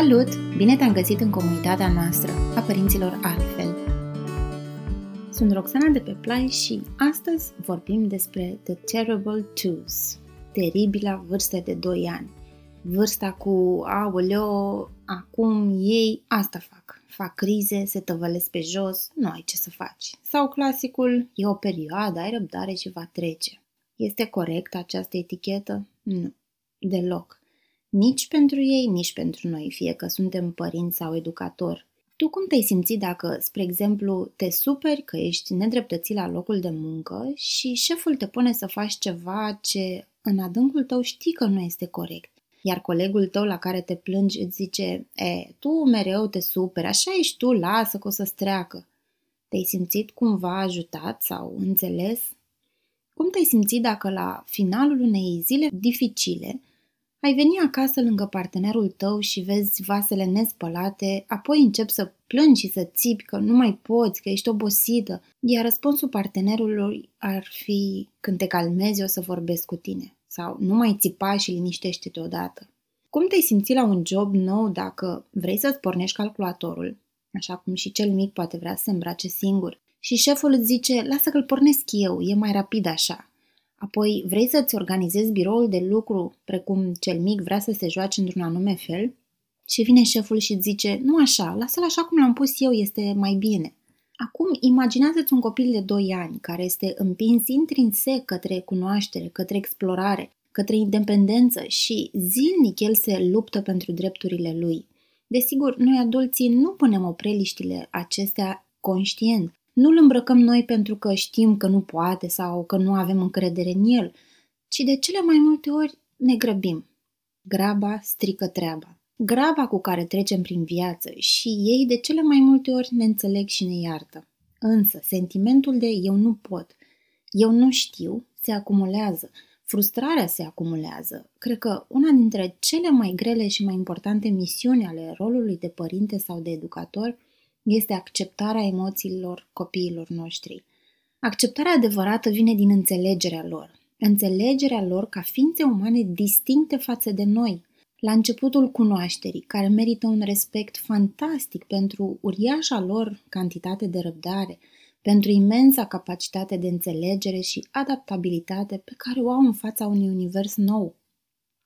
Salut! Bine te-am găsit în comunitatea noastră, a părinților altfel. Sunt Roxana de pe Play și astăzi vorbim despre The Terrible Twos, teribila vârstă de 2 ani. Vârsta cu, aoleo, acum ei asta fac crize, se tăvălesc pe jos, nu ai ce să faci. Sau clasicul, e o perioadă, ai răbdare și va trece. Este corectă această etichetă? Nu, deloc. Nici pentru ei, nici pentru noi, fie că suntem părinți sau educatori. Tu cum te-ai simțit dacă, spre exemplu, te superi că ești nedreptățit la locul de muncă și șeful te pune să faci ceva ce în adâncul tău știi că nu este corect, iar colegul tău la care te plângi îți zice: tu mereu te superi, așa ești tu, lasă că o să-ți treacă. Te-ai simțit cumva ajutat sau înțeles? Cum te-ai simțit dacă la finalul unei zile dificile ai veni acasă lângă partenerul tău și vezi vasele nespălate, apoi începi să plângi și să țipi că nu mai poți, că ești obosită, iar răspunsul partenerului ar fi: când te calmezi o să vorbesc cu tine, sau nu mai țipa și liniștește-te odată. Cum te-ai simți la un job nou dacă vrei să-ți pornești calculatorul, așa cum și cel mic poate vrea să se îmbrace singur, și șeful îți zice: lasă că-l pornesc eu, e mai rapid așa. Apoi, vrei să-ți organizezi biroul de lucru, precum cel mic vrea să se joace într-un anume fel? Și vine șeful și zice: nu așa, lasă-l așa cum l-am pus eu, este mai bine. Acum, imaginează-ți un copil de 2 ani care este împins intrinsec către cunoaștere, către explorare, către independență și zilnic el se luptă pentru drepturile lui. Desigur, noi adulții nu punem opreliștile acestea conștient. Nu îl îmbrăcăm noi pentru că știm că nu poate sau că nu avem încredere în el, ci de cele mai multe ori ne grăbim. Graba strică treaba. Graba cu care trecem prin viață și ei de cele mai multe ori ne înțeleg și ne iartă. Însă, sentimentul de eu nu pot, eu nu știu, se acumulează. Frustrarea se acumulează. Cred că una dintre cele mai grele și mai importante misiuni ale rolului de părinte sau de educator este acceptarea emoțiilor copiilor noștri. Acceptarea adevărată vine din înțelegerea lor. Înțelegerea lor ca ființe umane distincte față de noi. La începutul cunoașterii, care merită un respect fantastic pentru uriașa lor cantitate de răbdare, pentru imensa capacitate de înțelegere și adaptabilitate pe care o au în fața unui univers nou.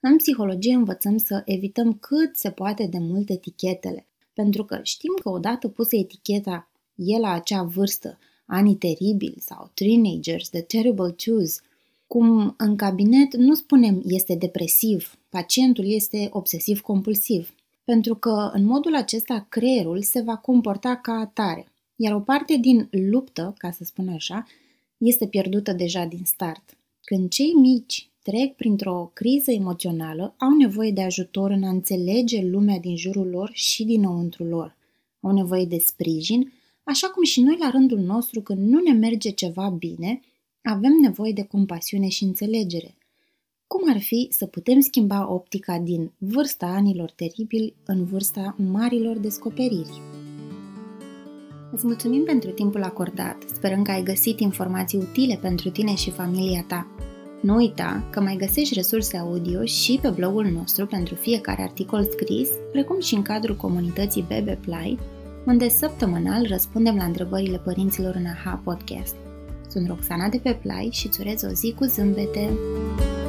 În psihologie învățăm să evităm cât se poate de mult etichetele, pentru că știm că odată pusă eticheta e la acea vârstă, anii teribili sau teenagers, the terrible twos, cum în cabinet nu spunem este depresiv, pacientul este obsesiv-compulsiv, pentru că în modul acesta creierul se va comporta ca atare, iar o parte din luptă, ca să spun așa, este pierdută deja din start. Când cei mici trec printr-o criză emoțională, au nevoie de ajutor în a înțelege lumea din jurul lor și dinăuntru lor. Au nevoie de sprijin, așa cum și noi la rândul nostru, când nu ne merge ceva bine, avem nevoie de compasiune și înțelegere. Cum ar fi să putem schimba optica din vârsta anilor teribili în vârsta marilor descoperiri? Îți mulțumim pentru timpul acordat, sperăm că ai găsit informații utile pentru tine și familia ta. Nu uita că mai găsești resurse audio și pe blogul nostru pentru fiecare articol scris, precum și în cadrul comunității Bebe Play, unde săptămânal răspundem la întrebările părinților în Aha Podcast. Sunt Roxana de pe Play și îți urez o zi cu zâmbete!